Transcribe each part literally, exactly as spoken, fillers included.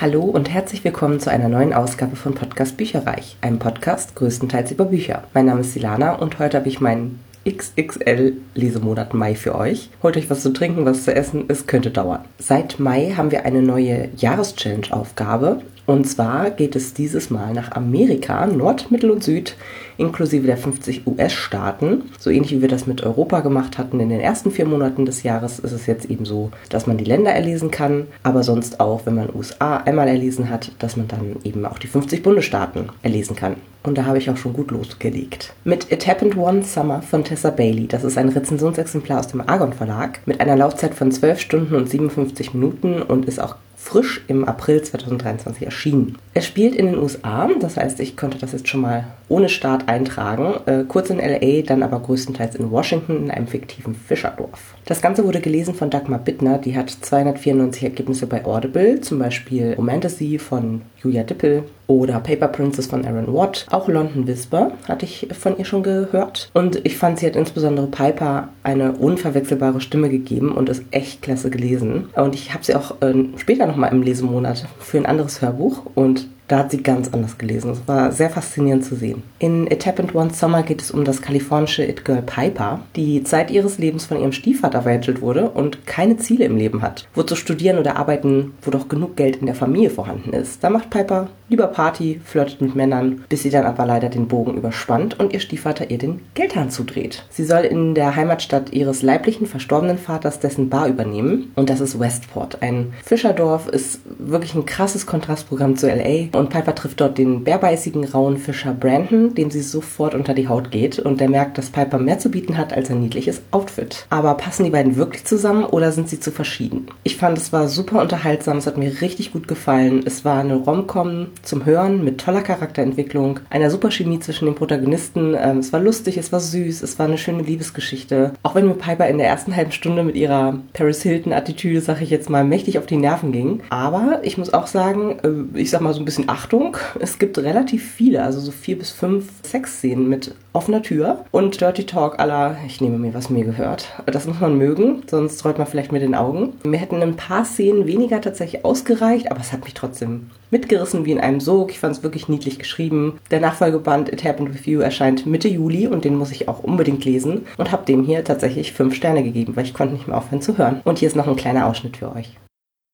Hallo und herzlich willkommen zu einer neuen Ausgabe von Podcast Bücherreich, einem Podcast größtenteils über Bücher. Mein Name ist Silana und heute habe ich meinen X X L-Lesemonat Mai für euch. Holt euch was zu trinken, was zu essen, es könnte dauern. Seit Mai haben wir eine neue Jahreschallenge-Aufgabe und zwar geht es dieses Mal nach Amerika, Nord, Mittel und Süd, inklusive der fünfzig U S-Staaten. So ähnlich wie wir das mit Europa gemacht hatten in den ersten vier Monaten des Jahres, ist es jetzt eben so, dass man die Länder erlesen kann, aber sonst auch, wenn man U S A einmal erlesen hat, dass man dann eben auch die fünfzig Bundesstaaten erlesen kann. Und da habe ich auch schon gut losgelegt. Mit It Happened One Summer von Tessa Bailey. Das ist ein Rezensionsexemplar aus dem Argon Verlag mit einer Laufzeit von zwölf Stunden und siebenundfünfzig Minuten und ist auch frisch im April zweitausenddreiundzwanzig erschienen. Es spielt in den U S A, das heißt, ich konnte das jetzt schon mal ohne Start eintragen, äh, kurz in L A, dann aber größtenteils in Washington in einem fiktiven Fischerdorf. Das Ganze wurde gelesen von Dagmar Bittner, die hat zweihundertvierundneunzig Ergebnisse bei Audible, zum Beispiel Romantasy von Julia Dippel oder Paper Princess von Aaron Watt, auch London Whisper hatte ich von ihr schon gehört und ich fand, sie hat insbesondere Piper eine unverwechselbare Stimme gegeben und ist echt klasse gelesen und ich habe sie auch äh, später nochmal im Lesemonat für ein anderes Hörbuch und da hat sie ganz anders gelesen. Es war sehr faszinierend zu sehen. In It Happened One Summer geht es um das kalifornische It-Girl Piper, die Zeit ihres Lebens von ihrem Stiefvater verhätschelt wurde und keine Ziele im Leben hat. Wozu studieren oder arbeiten, wo doch genug Geld in der Familie vorhanden ist. Da macht Piper lieber Party, flirtet mit Männern, bis sie dann aber leider den Bogen überspannt und ihr Stiefvater ihr den Geldhahn zudreht. Sie soll in der Heimatstadt ihres leiblichen, verstorbenen Vaters dessen Bar übernehmen und das ist Westport. Ein Fischerdorf, ist wirklich ein krasses Kontrastprogramm zu L A. Und Piper trifft dort den bärbeißigen, rauen Fischer Brandon, dem sie sofort unter die Haut geht. Und der merkt, dass Piper mehr zu bieten hat als ein niedliches Outfit. Aber passen die beiden wirklich zusammen oder sind sie zu verschieden? Ich fand, es war super unterhaltsam. Es hat mir richtig gut gefallen. Es war eine Rom-Com zum Hören mit toller Charakterentwicklung, einer super Chemie zwischen den Protagonisten. Es war lustig, es war süß, es war eine schöne Liebesgeschichte. Auch wenn mir Piper in der ersten halben Stunde mit ihrer Paris Hilton-Attitüde, sag ich jetzt mal, mächtig auf die Nerven ging. Aber ich muss auch sagen, ich sag mal so ein bisschen Achtung, es gibt relativ viele, also so vier bis fünf Sexszenen mit offener Tür und Dirty Talk à la, ich nehme mir, was mir gehört. Das muss man mögen, sonst rollt man vielleicht mit den Augen. Mir hätten ein paar Szenen weniger tatsächlich ausgereicht, aber es hat mich trotzdem mitgerissen wie in einem Sog. Ich fand es wirklich niedlich geschrieben. Der Nachfolgeband It Happened With You erscheint Mitte Juli und den muss ich auch unbedingt lesen und habe dem hier tatsächlich fünf Sterne gegeben, weil ich konnte nicht mehr aufhören zu hören. Und hier ist noch ein kleiner Ausschnitt für euch.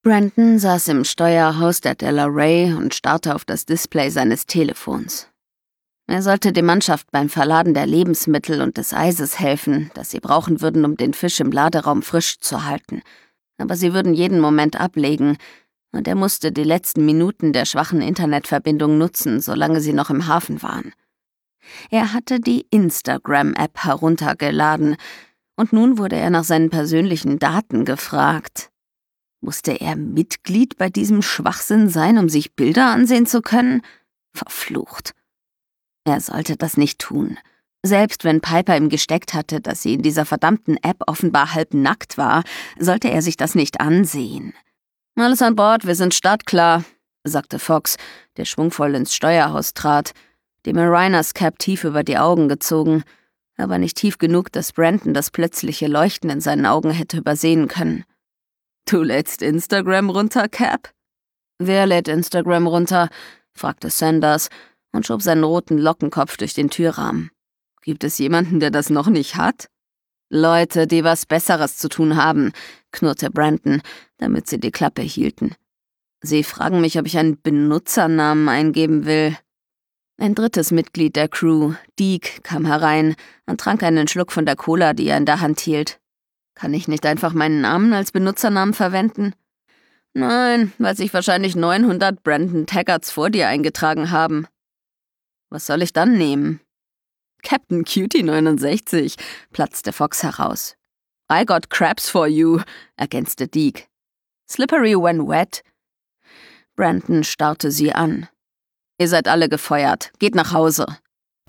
Brandon saß im Steuerhaus der Delaray und starrte auf das Display seines Telefons. Er sollte der Mannschaft beim Verladen der Lebensmittel und des Eises helfen, das sie brauchen würden, um den Fisch im Laderaum frisch zu halten. Aber sie würden jeden Moment ablegen, und er musste die letzten Minuten der schwachen Internetverbindung nutzen, solange sie noch im Hafen waren. Er hatte die Instagram-App heruntergeladen, und nun wurde er nach seinen persönlichen Daten gefragt. Musste er Mitglied bei diesem Schwachsinn sein, um sich Bilder ansehen zu können? Verflucht. Er sollte das nicht tun. Selbst wenn Piper ihm gesteckt hatte, dass sie in dieser verdammten App offenbar halbnackt war, sollte er sich das nicht ansehen. »Alles an Bord, wir sind startklar«, sagte Fox, der schwungvoll ins Steuerhaus trat, dem Mariners Cap tief über die Augen gezogen, aber nicht tief genug, dass Brandon das plötzliche Leuchten in seinen Augen hätte übersehen können. »Du lädst Instagram runter, Cap?« »Wer lädt Instagram runter?« fragte Sanders und schob seinen roten Lockenkopf durch den Türrahmen. »Gibt es jemanden, der das noch nicht hat?« »Leute, die was Besseres zu tun haben«, knurrte Brandon, damit sie die Klappe hielten. »Sie fragen mich, ob ich einen Benutzernamen eingeben will.« Ein drittes Mitglied der Crew, Deke, kam herein und trank einen Schluck von der Cola, die er in der Hand hielt. »Kann ich nicht einfach meinen Namen als Benutzernamen verwenden?« »Nein, weil sich wahrscheinlich neunhundert Brandon Taggarts vor dir eingetragen haben.« »Was soll ich dann nehmen?« »Captain Cutie neunundsechzig«, platzte Fox heraus. »I got crabs for you«, ergänzte Deke. »Slippery when wet«. Brandon starrte sie an. »Ihr seid alle gefeuert. Geht nach Hause.«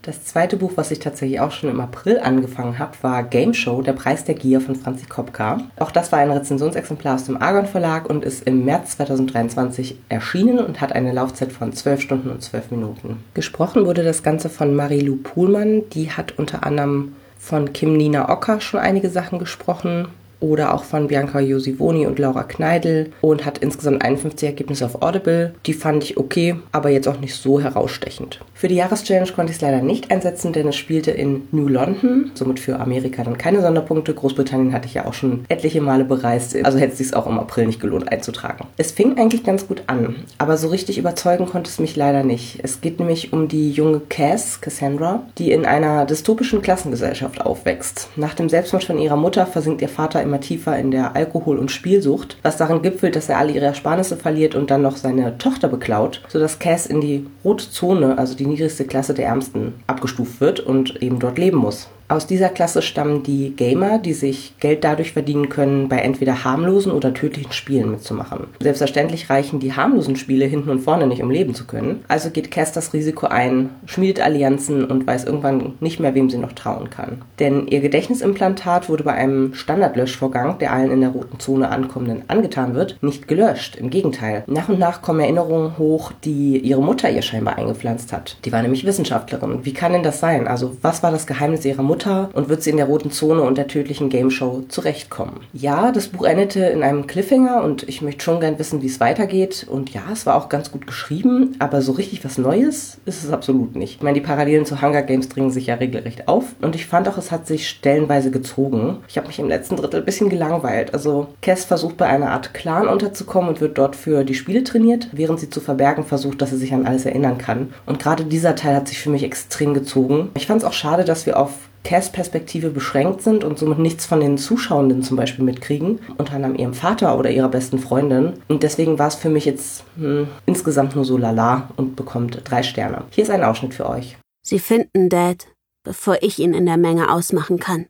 Das zweite Buch, was ich tatsächlich auch schon im April angefangen habe, war Game Show, der Preis der Gier von Franzi Kopka. Auch das war ein Rezensionsexemplar aus dem Argon Verlag und ist im März zweitausenddreiundzwanzig erschienen und hat eine Laufzeit von zwölf Stunden und zwölf Minuten. Gesprochen wurde das Ganze von Marie-Lou Puhlmann, die hat unter anderem von Kim Nina Ocker schon einige Sachen gesprochen. oder auch von Bianca Josivoni und Laura Kneidl und hat insgesamt einundfünfzig Ergebnisse auf Audible. Die fand ich okay, aber jetzt auch nicht so herausstechend. Für die Jahreschallenge konnte ich es leider nicht einsetzen, denn es spielte in New London, somit für Amerika dann keine Sonderpunkte. Großbritannien hatte ich ja auch schon etliche Male bereist, also hätte es sich auch im April nicht gelohnt einzutragen. Es fing eigentlich ganz gut an, aber so richtig überzeugen konnte es mich leider nicht. Es geht nämlich um die junge Cass, Cassandra, die in einer dystopischen Klassengesellschaft aufwächst. Nach dem Selbstmord von ihrer Mutter versinkt ihr Vater immer tiefer in der Alkohol- und Spielsucht, was darin gipfelt, dass er alle ihre Ersparnisse verliert und dann noch seine Tochter beklaut, sodass Cass in die rote Zone, also die niedrigste Klasse der Ärmsten, abgestuft wird und eben dort leben muss. Aus dieser Klasse stammen die Gamer, die sich Geld dadurch verdienen können, bei entweder harmlosen oder tödlichen Spielen mitzumachen. Selbstverständlich reichen die harmlosen Spiele hinten und vorne nicht, um leben zu können. Also geht Cass das Risiko ein, schmiedet Allianzen und weiß irgendwann nicht mehr, wem sie noch trauen kann. Denn ihr Gedächtnisimplantat wurde bei einem Standardlöschvorgang, der allen in der roten Zone Ankommenden angetan wird, nicht gelöscht. Im Gegenteil, nach und nach kommen Erinnerungen hoch, die ihre Mutter ihr scheinbar eingepflanzt hat. Die war nämlich Wissenschaftlerin. Wie kann denn das sein? Also was war das Geheimnis ihrer Mutter? Und wird sie in der roten Zone und der tödlichen Gameshow zurechtkommen. Ja, das Buch endete in einem Cliffhanger und ich möchte schon gern wissen, wie es weitergeht. Und ja, es war auch ganz gut geschrieben, aber so richtig was Neues ist es absolut nicht. Ich meine, die Parallelen zu Hunger Games dringen sich ja regelrecht auf und ich fand auch, es hat sich stellenweise gezogen. Ich habe mich im letzten Drittel ein bisschen gelangweilt. Also Cass versucht bei einer Art Clan unterzukommen und wird dort für die Spiele trainiert, während sie zu verbergen versucht, dass sie sich an alles erinnern kann. Und gerade dieser Teil hat sich für mich extrem gezogen. Ich fand es auch schade, dass wir auf Cass-Perspektive beschränkt sind und somit nichts von den Zuschauenden zum Beispiel mitkriegen, unter anderem ihrem Vater oder ihrer besten Freundin. Und deswegen war es für mich jetzt hm, insgesamt nur so lala und bekommt drei Sterne. Hier ist ein Ausschnitt für euch. Sie finden Dad, bevor ich ihn in der Menge ausmachen kann.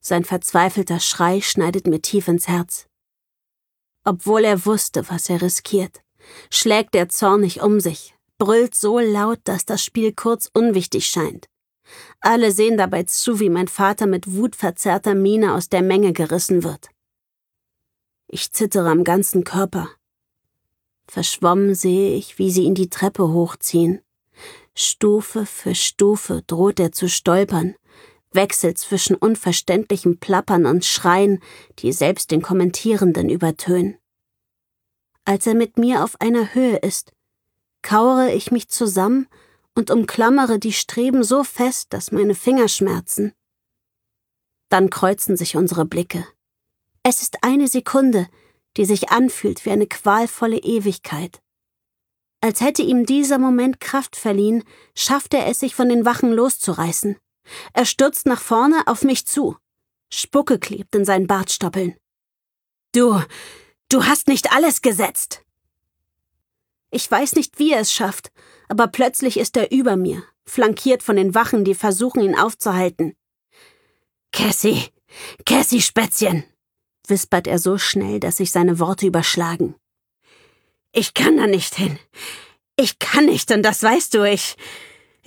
Sein verzweifelter Schrei schneidet mir tief ins Herz. Obwohl er wusste, was er riskiert, schlägt er zornig um sich, brüllt so laut, dass das Spiel kurz unwichtig scheint. Alle sehen dabei zu, wie mein Vater mit wutverzerrter Miene aus der Menge gerissen wird. Ich zittere am ganzen Körper. Verschwommen sehe ich, wie sie ihn die Treppe hochziehen. Stufe für Stufe droht er zu stolpern, wechselt zwischen unverständlichem Plappern und Schreien, die selbst den Kommentierenden übertönen. Als er mit mir auf einer Höhe ist, kauere ich mich zusammen und umklammere die Streben so fest, dass meine Finger schmerzen. Dann kreuzen sich unsere Blicke. Es ist eine Sekunde, die sich anfühlt wie eine qualvolle Ewigkeit. Als hätte ihm dieser Moment Kraft verliehen, schafft er es, sich von den Wachen loszureißen. Er stürzt nach vorne auf mich zu. Spucke klebt in seinen Bartstoppeln. Du, du hast nicht alles gesetzt! Ich weiß nicht, wie er es schafft, aber plötzlich ist er über mir, flankiert von den Wachen, die versuchen, ihn aufzuhalten. »Cassie, Cassie Spätzchen«, wispert er so schnell, dass sich seine Worte überschlagen. »Ich kann da nicht hin. Ich kann nicht, und das weißt du, ich...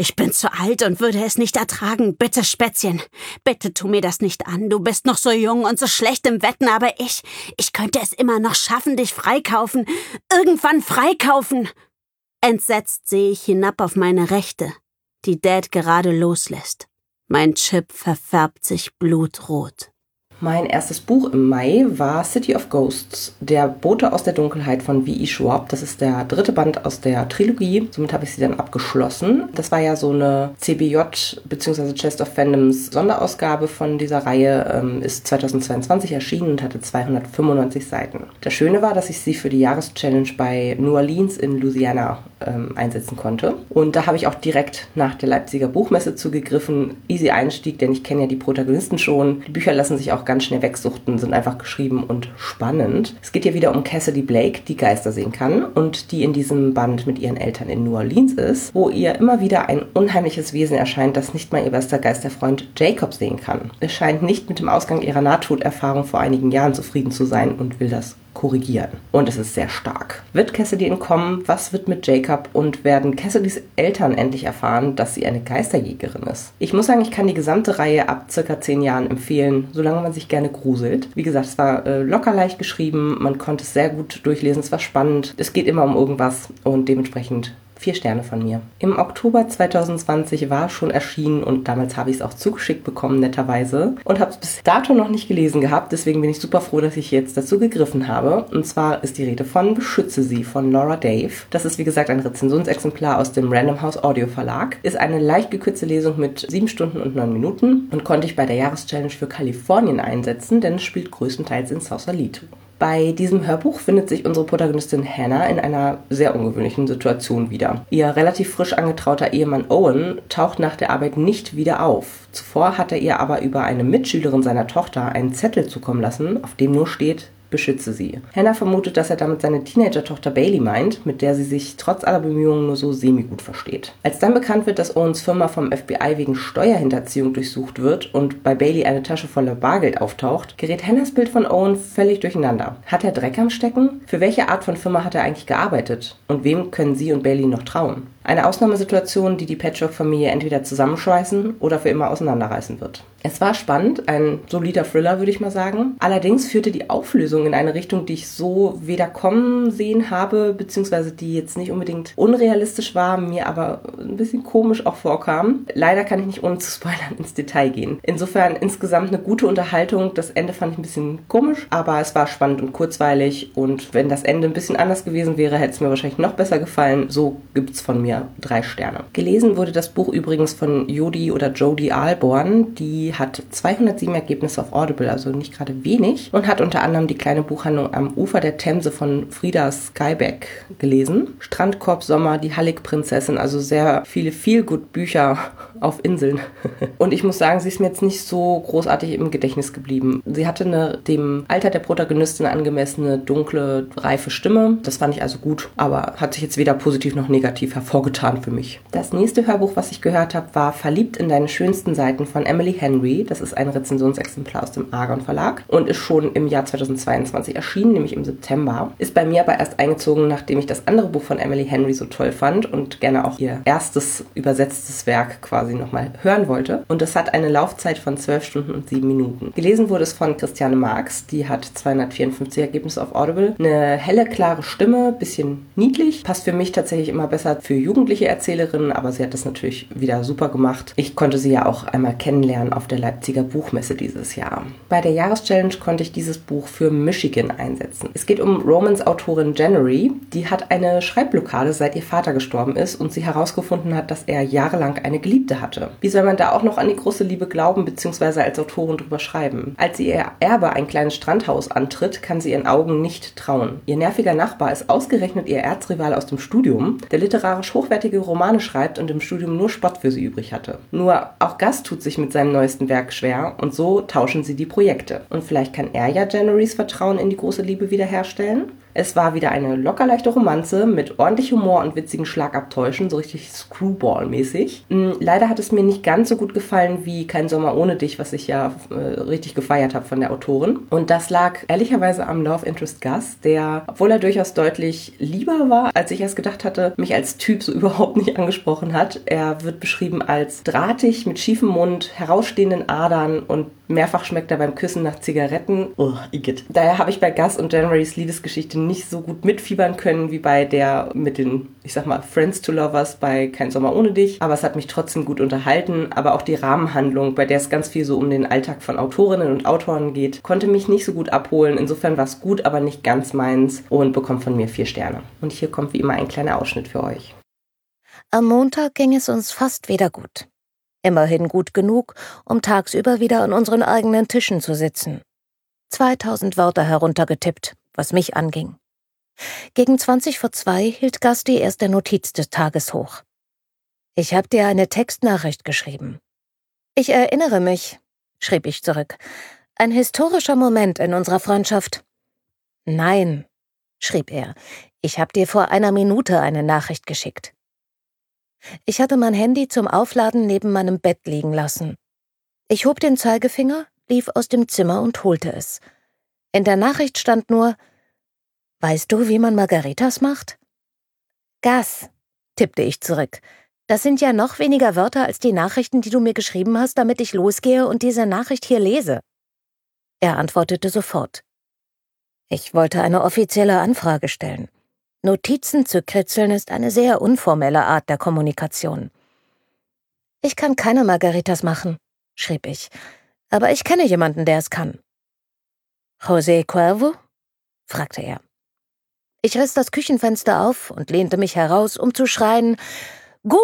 Ich bin zu alt und würde es nicht ertragen. Bitte, Spätzchen, bitte tu mir das nicht an. Du bist noch so jung und so schlecht im Wetten, aber ich, ich könnte es immer noch schaffen, dich freikaufen. Irgendwann freikaufen!« Entsetzt sehe ich hinab auf meine Rechte, die Dad gerade loslässt. Mein Chip verfärbt sich blutrot. Mein erstes Buch im Mai war City of Ghosts, der Bote aus der Dunkelheit von V E. Schwab. Das ist der dritte Band aus der Trilogie. Somit habe ich sie dann abgeschlossen. Das war ja so eine C B J bzw. Chest of Fandoms Sonderausgabe von dieser Reihe, ähm, ist zweitausendzweiundzwanzig erschienen und hatte zweihundertfünfundneunzig Seiten. Das Schöne war, dass ich sie für die Jahreschallenge bei New Orleans in Louisiana ähm, einsetzen konnte. Und da habe ich auch direkt nach der Leipziger Buchmesse zugegriffen. Easy Einstieg, denn ich kenne ja die Protagonisten schon. Die Bücher lassen sich auch ganz schnell wegsuchten, sind einfach geschrieben und spannend. Es geht hier wieder um Cassidy Blake, die Geister sehen kann und die in diesem Band mit ihren Eltern in New Orleans ist, wo ihr immer wieder ein unheimliches Wesen erscheint, das nicht mal ihr bester Geisterfreund Jacob sehen kann. Es scheint nicht mit dem Ausgang ihrer Nahtoderfahrung vor einigen Jahren zufrieden zu sein und will das korrigieren. Und es ist sehr stark. Wird Cassidy entkommen? Was wird mit Jacob? Und werden Cassidys Eltern endlich erfahren, dass sie eine Geisterjägerin ist? Ich muss sagen, ich kann die gesamte Reihe ab circa zehn Jahren empfehlen, solange man sich gerne gruselt. Wie gesagt, es war äh, locker leicht geschrieben, man konnte es sehr gut durchlesen, es war spannend, es geht immer um irgendwas und dementsprechend Vier Sterne von mir. Im Oktober zwanzig zwanzig war schon erschienen und damals habe ich es auch zugeschickt bekommen, netterweise. Und habe es bis dato noch nicht gelesen gehabt, deswegen bin ich super froh, dass ich jetzt dazu gegriffen habe. Und zwar ist die Rede von Beschütze sie von Laura Dave. Das ist wie gesagt ein Rezensionsexemplar aus dem Random House Audio Verlag. Ist eine leicht gekürzte Lesung mit sieben Stunden und neun Minuten und konnte ich bei der Jahreschallenge für Kalifornien einsetzen, denn es spielt größtenteils in Sausalito. Bei diesem Hörbuch findet sich unsere Protagonistin Hannah in einer sehr ungewöhnlichen Situation wieder. Ihr relativ frisch angetrauter Ehemann Owen taucht nach der Arbeit nicht wieder auf. Zuvor hat er ihr aber über eine Mitschülerin seiner Tochter einen Zettel zukommen lassen, auf dem nur steht: Beschütze sie. Hannah vermutet, dass er damit seine Teenager-Tochter Bailey meint, mit der sie sich trotz aller Bemühungen nur so semi-gut versteht. Als dann bekannt wird, dass Owens Firma vom F B I wegen Steuerhinterziehung durchsucht wird und bei Bailey eine Tasche voller Bargeld auftaucht, gerät Hannahs Bild von Owen völlig durcheinander. Hat er Dreck am Stecken? Für welche Art von Firma hat er eigentlich gearbeitet? Und wem können sie und Bailey noch trauen? Eine Ausnahmesituation, die die Patchwork-Familie entweder zusammenschweißen oder für immer auseinanderreißen wird. Es war spannend, ein solider Thriller, würde ich mal sagen. Allerdings führte die Auflösung in eine Richtung, die ich so weder kommen sehen habe, beziehungsweise die jetzt nicht unbedingt unrealistisch war, mir aber ein bisschen komisch auch vorkam. Leider kann ich nicht, ohne zu spoilern, ins Detail gehen. Insofern insgesamt eine gute Unterhaltung. Das Ende fand ich ein bisschen komisch, aber es war spannend und kurzweilig. Und wenn das Ende ein bisschen anders gewesen wäre, hätte es mir wahrscheinlich noch besser gefallen. So gibt es von mir drei Sterne. Gelesen wurde das Buch übrigens von Jodi oder Jodie Alborn. Die hat zweihundertsieben Ergebnisse auf Audible, also nicht gerade wenig, und hat unter anderem die kleine Buchhandlung am Ufer der Themse von Frieda Skybeck gelesen. Strandkorb Sommer, die Hallig-Prinzessin, also sehr viele Feel-Good-Bücher auf Inseln. Und ich muss sagen, sie ist mir jetzt nicht so großartig im Gedächtnis geblieben. Sie hatte eine dem Alter der Protagonistin angemessene, dunkle, reife Stimme. Das fand ich also gut, aber hat sich jetzt weder positiv noch negativ hervorgehoben. Getan für mich. Das nächste Hörbuch, was ich gehört habe, war Verliebt in deine schönsten Seiten von Emily Henry. Das ist ein Rezensionsexemplar aus dem Argon Verlag und ist schon im Jahr zweitausendzweiundzwanzig erschienen, nämlich im September. Ist bei mir aber erst eingezogen, nachdem ich das andere Buch von Emily Henry so toll fand und gerne auch ihr erstes übersetztes Werk quasi nochmal hören wollte. Und das hat eine Laufzeit von zwölf Stunden und sieben Minuten. Gelesen wurde es von Christiane Marx. Die hat zweihundertvierundfünfzig Ergebnisse auf Audible. Eine helle, klare Stimme, bisschen niedlich. Passt für mich tatsächlich immer besser für Jugend. Jugendliche Erzählerin, aber sie hat das natürlich wieder super gemacht. Ich konnte sie ja auch einmal kennenlernen auf der Leipziger Buchmesse dieses Jahr. Bei der Jahreschallenge konnte ich dieses Buch für Michigan einsetzen. Es geht um Romance-Autorin January. Die hat eine Schreibblockade, seit ihr Vater gestorben ist und sie herausgefunden hat, dass er jahrelang eine Geliebte hatte. Wie soll man da auch noch an die große Liebe glauben bzw. als Autorin drüber schreiben? Als sie ihr Erbe ein kleines Strandhaus antritt, kann sie ihren Augen nicht trauen. Ihr nerviger Nachbar ist ausgerechnet ihr Erzrival aus dem Studium, der literarisch hochwertige Romane schreibt und im Studium nur Spott für sie übrig hatte. Nur auch Gus tut sich mit seinem neuesten Werk schwer und so tauschen sie die Projekte. Und vielleicht kann er ja Januarys Vertrauen in die große Liebe wiederherstellen? Es war wieder eine lockerleichte Romanze mit ordentlich Humor und witzigen Schlagabtäuschen, so richtig Screwball-mäßig. Leider hat es mir nicht ganz so gut gefallen wie Kein Sommer ohne dich, was ich ja äh, richtig gefeiert habe von der Autorin. Und das lag ehrlicherweise am Love Interest Gus, der, obwohl er durchaus deutlich lieber war, als ich erst gedacht hatte, mich als Typ so überhaupt nicht angesprochen hat. Er wird beschrieben als drahtig, mit schiefem Mund, herausstehenden Adern und mehrfach schmeckt er beim Küssen nach Zigaretten. Oh, igitt. Daher habe ich bei Gus und Januarys Liebesgeschichte nicht so gut mitfiebern können wie bei der mit den, ich sag mal, Friends to Lovers bei Kein Sommer ohne dich, aber es hat mich trotzdem gut unterhalten, aber auch die Rahmenhandlung, bei der es ganz viel so um den Alltag von Autorinnen und Autoren geht, konnte mich nicht so gut abholen, insofern war es gut, aber nicht ganz meins und bekommt von mir vier Sterne. Und hier kommt wie immer ein kleiner Ausschnitt für euch. Am Montag ging es uns fast wieder gut. Immerhin gut genug, um tagsüber wieder an unseren eigenen Tischen zu sitzen. zweitausend Wörter heruntergetippt, was mich anging. Gegen zwanzig vor zwei hielt Gus die erste Notiz des Tages hoch. »Ich habe dir eine Textnachricht geschrieben.« »Ich erinnere mich«, schrieb ich zurück, »ein historischer Moment in unserer Freundschaft.« »Nein«, schrieb er, »ich habe dir vor einer Minute eine Nachricht geschickt.« Ich hatte mein Handy zum Aufladen neben meinem Bett liegen lassen. Ich hob den Zeigefinger, lief aus dem Zimmer und holte es. In der Nachricht stand nur: »Weißt du, wie man Margaritas macht?« »Gas«, tippte ich zurück. »Das sind ja noch weniger Wörter als die Nachrichten, die du mir geschrieben hast, damit ich losgehe und diese Nachricht hier lese.« Er antwortete sofort. Ich wollte eine offizielle Anfrage stellen. Notizen zu kritzeln ist eine sehr unformelle Art der Kommunikation. »Ich kann keine Margaritas machen«, schrieb ich, »aber ich kenne jemanden, der es kann.« »José Cuervo?« fragte er. Ich riss das Küchenfenster auf und lehnte mich heraus, um zu schreien, »Google!«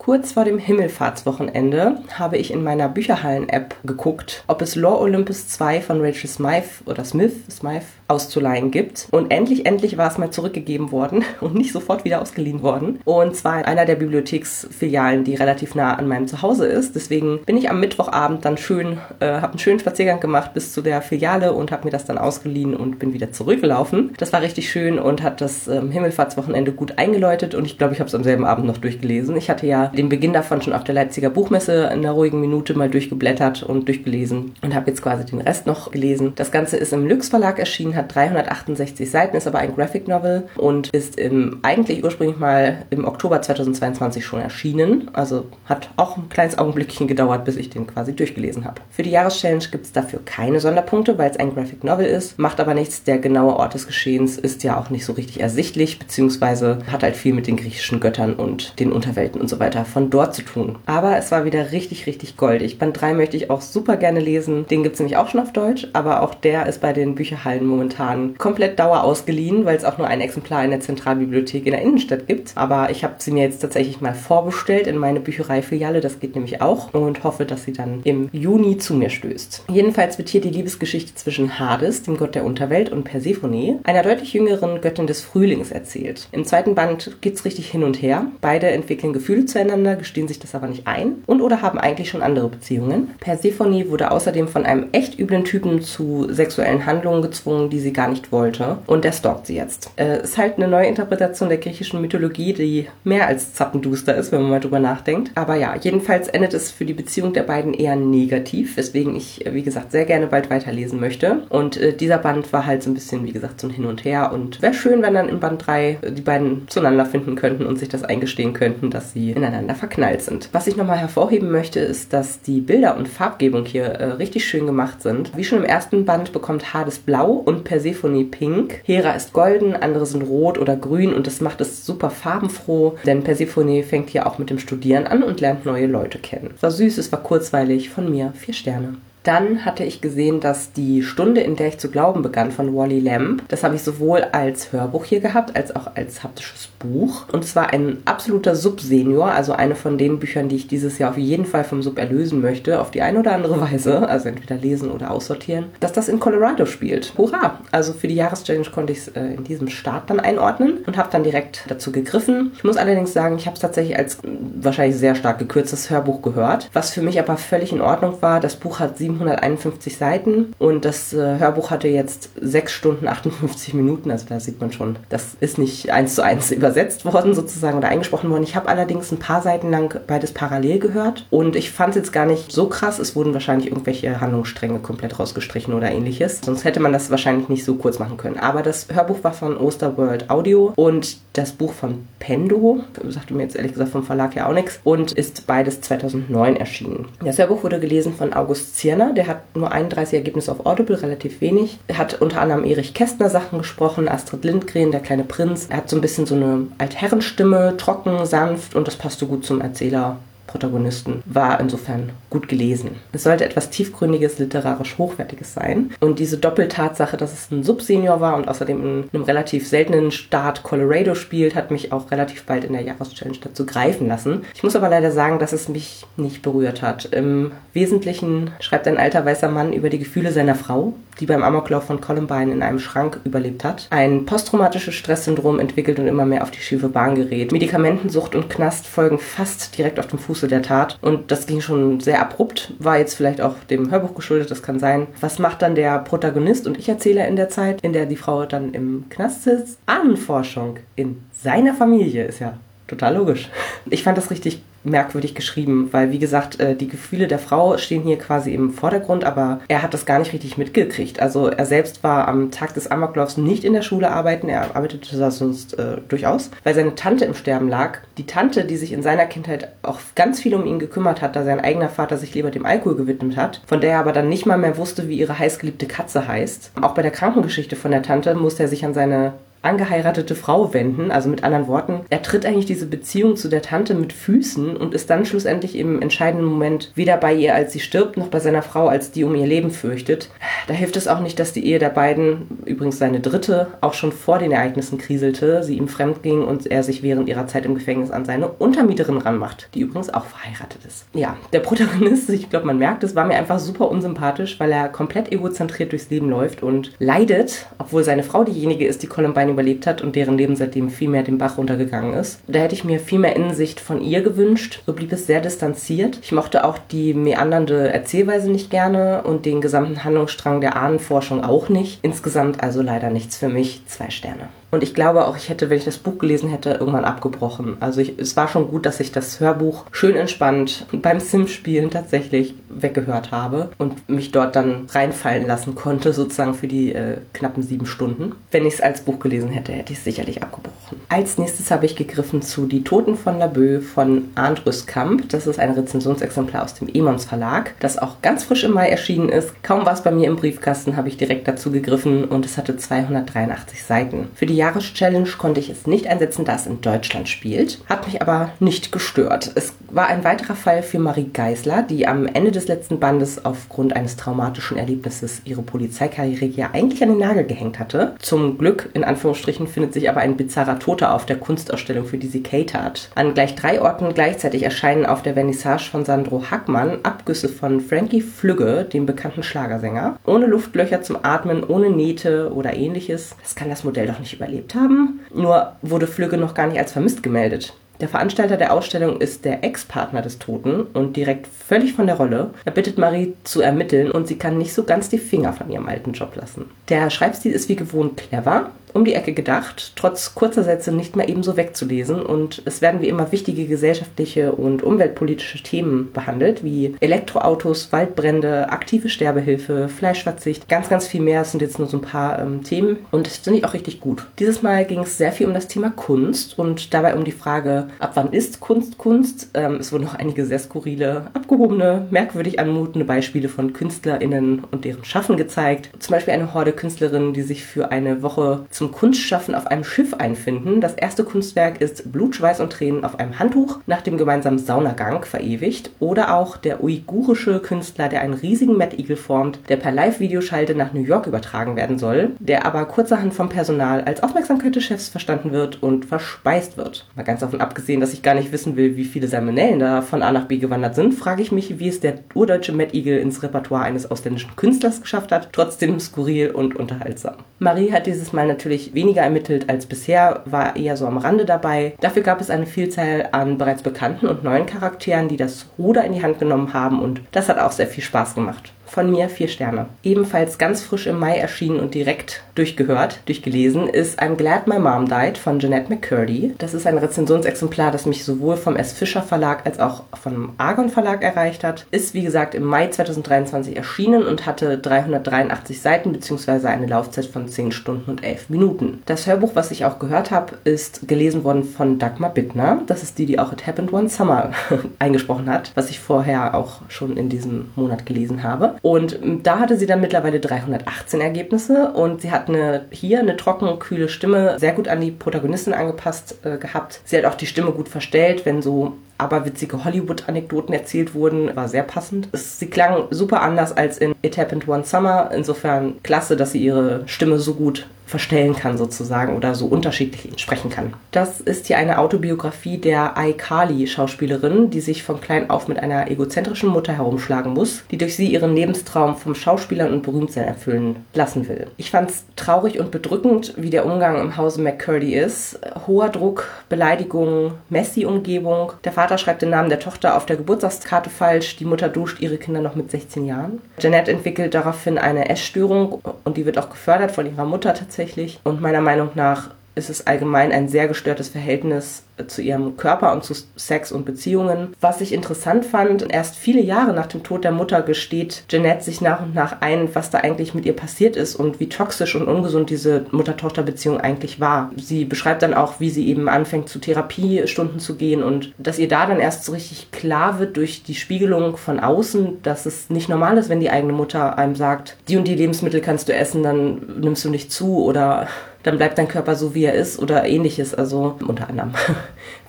Kurz vor dem Himmelfahrtswochenende habe ich in meiner Bücherhallen-App geguckt, ob es Lore Olympus zwei von Rachel Smythe oder Smith, Smythe auszuleihen gibt. Und endlich, endlich war es mal zurückgegeben worden und nicht sofort wieder ausgeliehen worden. Und zwar in einer der Bibliotheksfilialen, die relativ nah an meinem Zuhause ist. Deswegen bin ich am Mittwochabend dann schön, äh, habe einen schönen Spaziergang gemacht bis zu der Filiale und habe mir das dann ausgeliehen und bin wieder zurückgelaufen. Das war richtig schön und hat das ähm, Himmelfahrtswochenende gut eingeläutet und ich glaube, ich habe es am selben Abend noch durchgelesen. Ich hatte ja den Beginn davon schon auf der Leipziger Buchmesse in einer ruhigen Minute mal durchgeblättert und durchgelesen und habe jetzt quasi den Rest noch gelesen. Das Ganze ist im Lüx Verlag erschienen, hat dreihundertachtundsechzig Seiten, ist aber ein Graphic Novel und ist im, eigentlich ursprünglich mal im Oktober zweitausendzweiundzwanzig schon erschienen. Also hat auch ein kleines Augenblickchen gedauert, bis ich den quasi durchgelesen habe. Für die Jahreschallenge gibt es dafür keine Sonderpunkte, weil es ein Graphic Novel ist, macht aber nichts. Der genaue Ort des Geschehens ist ja auch nicht so richtig ersichtlich, beziehungsweise hat halt viel mit den griechischen Göttern und den Unterwelten und so weiter von dort zu tun. Aber es war wieder richtig, richtig goldig. Band drei möchte ich auch super gerne lesen. Den gibt es nämlich auch schon auf Deutsch, aber auch der ist bei den Bücherhallen momentan komplett dauer ausgeliehen, weil es auch nur ein Exemplar in der Zentralbibliothek in der Innenstadt gibt. Aber ich habe sie mir jetzt tatsächlich mal vorbestellt in meine Büchereifiliale, das geht nämlich auch, und hoffe, dass sie dann im Juni zu mir stößt. Jedenfalls wird hier die Liebesgeschichte zwischen Hades, dem Gott der Unterwelt, und Persephone, einer deutlich jüngeren Göttin des Frühlings, erzählt. Im zweiten Band geht's richtig hin und her. Beide entwickeln Gefühle zu gestehen sich das aber nicht ein und oder haben eigentlich schon andere Beziehungen. Persephone wurde außerdem von einem echt üblen Typen zu sexuellen Handlungen gezwungen, die sie gar nicht wollte, und der stalkt sie jetzt. Äh, ist halt eine neue Interpretation der griechischen Mythologie, die mehr als zappenduster ist, wenn man mal drüber nachdenkt. Aber ja, jedenfalls endet es für die Beziehung der beiden eher negativ, weswegen ich, wie gesagt, sehr gerne bald weiterlesen möchte. Und äh, dieser Band war halt so ein bisschen, wie gesagt, so ein Hin und Her und wäre schön, wenn dann im Band drei die beiden zueinander finden könnten und sich das eingestehen könnten, dass sie in einer verknallt sind. Was ich nochmal hervorheben möchte, ist, dass die Bilder und Farbgebung hier äh, richtig schön gemacht sind. Wie schon im ersten Band bekommt Hades blau und Persephone pink. Hera ist golden, andere sind rot oder grün und das macht es super farbenfroh, denn Persephone fängt hier auch mit dem Studieren an und lernt neue Leute kennen. Es war süß, es war kurzweilig, von mir vier Sterne. Dann hatte ich gesehen, dass Die Stunde, in der ich zu glauben begann, von Wally Lamb, das habe ich sowohl als Hörbuch hier gehabt, als auch als haptisches Buch. Und es war ein absoluter Sub-Senior, also eine von den Büchern, die ich dieses Jahr auf jeden Fall vom Sub erlösen möchte, auf die eine oder andere Weise, also entweder lesen oder aussortieren, dass das in Colorado spielt. Hurra! Also für die Jahreschallenge konnte ich es äh, in diesem Start dann einordnen und habe dann direkt dazu gegriffen. Ich muss allerdings sagen, ich habe es tatsächlich als mh, wahrscheinlich sehr stark gekürztes Hörbuch gehört, was für mich aber völlig in Ordnung war. Das Buch hat sieben hunderteinundfünfzig Seiten und das äh, Hörbuch hatte jetzt sechs Stunden achtundfünfzig Minuten, also da sieht man schon, das ist nicht eins zu eins übersetzt worden sozusagen oder eingesprochen worden. Ich habe allerdings ein paar Seiten lang beides parallel gehört und ich fand es jetzt gar nicht so krass, es wurden wahrscheinlich irgendwelche Handlungsstränge komplett rausgestrichen oder ähnliches, sonst hätte man das wahrscheinlich nicht so kurz machen können. Aber das Hörbuch war von Osterworld Audio und das Buch von Pendo, sagte mir jetzt ehrlich gesagt vom Verlag ja auch nichts, und ist beides zweitausendneun erschienen. Das Hörbuch wurde gelesen von August Zierner. Der hat nur einunddreißig Ergebnisse auf Audible, relativ wenig. Er hat unter anderem Erich Kästner Sachen gesprochen, Astrid Lindgren, Der kleine Prinz. Er hat so ein bisschen so eine Altherrenstimme, trocken, sanft und das passte gut zum Erzähler. Protagonisten, war insofern gut gelesen. Es sollte etwas tiefgründiges, literarisch Hochwertiges sein. Und diese Doppeltatsache, dass es ein Subsenior war und außerdem in einem relativ seltenen Staat Colorado spielt, hat mich auch relativ bald in der Jahreschallenge dazu greifen lassen. Ich muss aber leider sagen, dass es mich nicht berührt hat. Im Wesentlichen schreibt ein alter weißer Mann über die Gefühle seiner Frau, die beim Amoklauf von Columbine in einem Schrank überlebt hat, ein posttraumatisches Stresssyndrom entwickelt und immer mehr auf die schiefe Bahn gerät. Medikamentensucht und Knast folgen fast direkt auf dem Fuß der Tat und das ging schon sehr abrupt, war jetzt vielleicht auch dem Hörbuch geschuldet, das kann sein. Was macht dann der Protagonist und Ich-Erzähler in der Zeit, in der die Frau dann im Knast sitzt? Ahnenforschung in seiner Familie, ist ja total logisch. Ich fand das richtig merkwürdig geschrieben, weil wie gesagt, die Gefühle der Frau stehen hier quasi im Vordergrund, aber er hat das gar nicht richtig mitgekriegt. Also er selbst war am Tag des Amoklaufs nicht in der Schule arbeiten, er arbeitete da sonst äh, durchaus, weil seine Tante im Sterben lag. Die Tante, die sich in seiner Kindheit auch ganz viel um ihn gekümmert hat, da sein eigener Vater sich lieber dem Alkohol gewidmet hat, von der er aber dann nicht mal mehr wusste, wie ihre heißgeliebte Katze heißt. Auch bei der Krankengeschichte von der Tante musste er sich an seine angeheiratete Frau wenden, also mit anderen Worten, er tritt eigentlich diese Beziehung zu der Tante mit Füßen und ist dann schlussendlich im entscheidenden Moment weder bei ihr, als sie stirbt, noch bei seiner Frau, als die um ihr Leben fürchtet. Da hilft es auch nicht, dass die Ehe der beiden, übrigens seine dritte, auch schon vor den Ereignissen kriselte, sie ihm fremd ging und er sich während ihrer Zeit im Gefängnis an seine Untermieterin ranmacht, die übrigens auch verheiratet ist. Ja, der Protagonist, ich glaube, man merkt, es war mir einfach super unsympathisch, weil er komplett egozentriert durchs Leben läuft und leidet, obwohl seine Frau diejenige ist, die Columbine überlebt hat und deren Leben seitdem viel mehr den Bach runtergegangen ist. Da hätte ich mir viel mehr Einsicht von ihr gewünscht. So blieb es sehr distanziert. Ich mochte auch die meandernde Erzählweise nicht gerne und den gesamten Handlungsstrang der Ahnenforschung auch nicht. Insgesamt also leider nichts für mich. Zwei Sterne. Und ich glaube auch, ich hätte, wenn ich das Buch gelesen hätte, irgendwann abgebrochen. Also ich, es war schon gut, dass ich das Hörbuch schön entspannt beim Sims-Spielen tatsächlich weggehört habe und mich dort dann reinfallen lassen konnte, sozusagen für die äh, knappen sieben Stunden. Wenn ich es als Buch gelesen hätte, hätte ich es sicherlich abgebrochen. Als nächstes habe ich gegriffen zu Die Toten von Laboe von Arnd Rüskamp. Das ist ein Rezensionsexemplar aus dem Emons Verlag, das auch ganz frisch im Mai erschienen ist. Kaum war es bei mir im Briefkasten, habe ich direkt dazu gegriffen und es hatte zweihundertdreiundachtzig Seiten. Für die Jahreschallenge konnte ich es nicht einsetzen, da es in Deutschland spielt, hat mich aber nicht gestört. Es war ein weiterer Fall für Marie Geisler, die am Ende des letzten Bandes aufgrund eines traumatischen Erlebnisses ihre Polizeikarriere ja eigentlich an den Nagel gehängt hatte. Zum Glück, in Anführungsstrichen, findet sich aber ein bizarrer Toter auf der Kunstausstellung, für die sie catert. An gleich drei Orten gleichzeitig erscheinen auf der Vernissage von Sandro Hackmann Abgüsse von Frankie Flügge, dem bekannten Schlagersänger. Ohne Luftlöcher zum Atmen, ohne Nähte oder ähnliches. Das kann das Modell doch nicht überleben. Erlebt haben, nur wurde Flügge noch gar nicht als vermisst gemeldet. Der Veranstalter der Ausstellung ist der Ex-Partner des Toten und direkt völlig von der Rolle. Er bittet Marie zu ermitteln und sie kann nicht so ganz die Finger von ihrem alten Job lassen. Der Schreibstil ist wie gewohnt clever, um die Ecke gedacht, trotz kurzer Sätze nicht mehr ebenso wegzulesen und es werden wie immer wichtige gesellschaftliche und umweltpolitische Themen behandelt, wie Elektroautos, Waldbrände, aktive Sterbehilfe, Fleischverzicht, ganz, ganz viel mehr. Es sind jetzt nur so ein paar ähm, Themen und das finde ich auch richtig gut. Dieses Mal ging es sehr viel um das Thema Kunst und dabei um die Frage, ab wann ist Kunst Kunst? Ähm, es wurden noch einige sehr skurrile, abgehobene, merkwürdig anmutende Beispiele von KünstlerInnen und deren Schaffen gezeigt. Zum Beispiel eine Horde Künstlerinnen, die sich für eine Woche zum Kunstschaffen auf einem Schiff einfinden. Das erste Kunstwerk ist Blut, Schweiß und Tränen auf einem Handtuch nach dem gemeinsamen Saunagang verewigt. Oder auch der uigurische Künstler, der einen riesigen Mettigel formt, der per Live-Videoschalte nach New York übertragen werden soll, der aber kurzerhand vom Personal als Aufmerksamkeit des Chefs verstanden wird und verspeist wird. Mal ganz davon abgesehen, dass ich gar nicht wissen will, wie viele Salmonellen da von A nach B gewandert sind, frage ich mich, wie es der urdeutsche Mettigel ins Repertoire eines ausländischen Künstlers geschafft hat, trotzdem skurril und unterhaltsam. Marie hat dieses Mal natürlich weniger ermittelt als bisher, war eher so am Rande dabei. Dafür gab es eine Vielzahl an bereits bekannten und neuen Charakteren, die das Ruder in die Hand genommen haben und das hat auch sehr viel Spaß gemacht. Von mir vier Sterne. Ebenfalls ganz frisch im Mai erschienen und direkt durchgehört, durchgelesen, ist I'm Glad My Mom Died von Jennette McCurdy. Das ist ein Rezensionsexemplar, das mich sowohl vom S. Fischer Verlag als auch vom Argon Verlag erreicht hat. Ist, wie gesagt, im Mai zweitausenddreiundzwanzig erschienen und hatte dreihundertdreiundachtzig Seiten bzw. eine Laufzeit von zehn Stunden und elf Minuten. Das Hörbuch, was ich auch gehört habe, ist gelesen worden von Dagmar Bittner. Das ist die, die auch It Happened One Summer eingesprochen hat, was ich vorher auch schon in diesem Monat gelesen habe. Und da hatte sie dann mittlerweile dreihundertachtzehn Ergebnisse und sie hat eine, hier eine trockene, kühle Stimme sehr gut an die Protagonistin angepasst äh, gehabt. Sie hat auch die Stimme gut verstellt, wenn so aber witzige Hollywood-Anekdoten erzählt wurden, war sehr passend. Sie klang super anders als in It Happened One Summer. Insofern klasse, dass sie ihre Stimme so gut verstellen kann sozusagen oder so unterschiedlich sprechen kann. Das ist hier eine Autobiografie der iCarly-Schauspielerin, die sich von klein auf mit einer egozentrischen Mutter herumschlagen muss, die durch sie ihren Lebenstraum vom Schauspielern und Berühmtsein erfüllen lassen will. Ich fand es traurig und bedrückend, wie der Umgang im Hause McCurdy ist. Hoher Druck, Beleidigungen, messy Umgebung. Der Vater schreibt den Namen der Tochter auf der Geburtstagskarte falsch, die Mutter duscht ihre Kinder noch mit sechzehn Jahren. Jennette entwickelt daraufhin eine Essstörung und die wird auch gefördert von ihrer Mutter tatsächlich. Und meiner Meinung nach ist es allgemein ein sehr gestörtes Verhältnis zu ihrem Körper und zu Sex und Beziehungen. Was ich interessant fand, erst viele Jahre nach dem Tod der Mutter gesteht Jennette sich nach und nach ein, was da eigentlich mit ihr passiert ist und wie toxisch und ungesund diese Mutter-Tochter-Beziehung eigentlich war. Sie beschreibt dann auch, wie sie eben anfängt, zu Therapiestunden zu gehen und dass ihr da dann erst so richtig klar wird durch die Spiegelung von außen, dass es nicht normal ist, wenn die eigene Mutter einem sagt, die und die Lebensmittel kannst du essen, dann nimmst du nicht zu oder dann bleibt dein Körper so, wie er ist oder ähnliches. Also unter anderem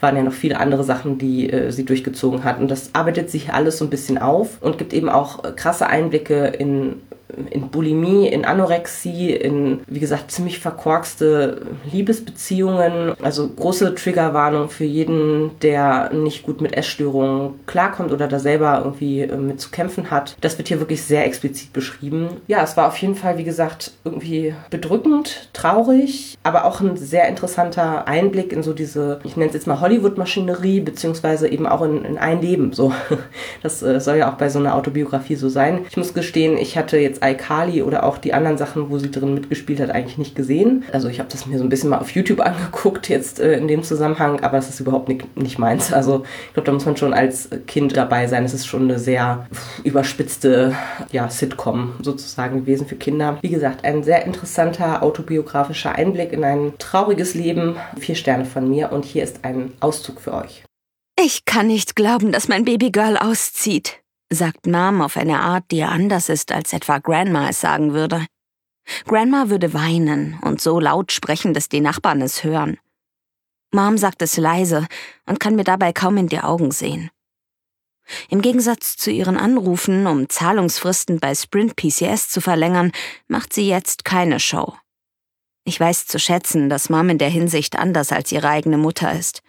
waren ja noch viele andere Sachen, die äh, sie durchgezogen hat. Und das arbeitet sich alles so ein bisschen auf und gibt eben auch krasse Einblicke in, in Bulimie, in Anorexie, in, wie gesagt, ziemlich verkorkste Liebesbeziehungen. Also große Triggerwarnung für jeden, der nicht gut mit Essstörungen klarkommt oder da selber irgendwie äh, mit zu kämpfen hat. Das wird hier wirklich sehr explizit beschrieben. Ja, es war auf jeden Fall, wie gesagt, irgendwie bedrückend, traurig, aber auch ein sehr interessanter Einblick in so diese, ich nenne es jetzt mal Hollywood-Maschinerie, beziehungsweise eben auch in, in ein Leben. So. Das äh, soll ja auch bei so einer Autobiografie so sein. Ich muss gestehen, ich hatte jetzt iCarly oder auch die anderen Sachen, wo sie drin mitgespielt hat, eigentlich nicht gesehen. Also ich habe das mir so ein bisschen mal auf YouTube angeguckt jetzt äh, in dem Zusammenhang, aber das ist überhaupt nicht, nicht meins. Also ich glaube, da muss man schon als Kind dabei sein. Es ist schon eine sehr überspitzte ja, Sitcom sozusagen gewesen für Kinder. Wie gesagt, ein sehr interessanter autobiografischer Einblick in ein trauriges Leben. Vier Sterne von mir und hier ist ein Auszug für euch. Ich kann nicht glauben, dass mein Babygirl auszieht, sagt Mom auf eine Art, die anders ist, als etwa Grandma es sagen würde. Grandma würde weinen und so laut sprechen, dass die Nachbarn es hören. Mom sagt es leise und kann mir dabei kaum in die Augen sehen. Im Gegensatz zu ihren Anrufen, um Zahlungsfristen bei Sprint P C S zu verlängern, macht sie jetzt keine Show. Ich weiß zu schätzen, dass Mom in der Hinsicht anders als ihre eigene Mutter ist.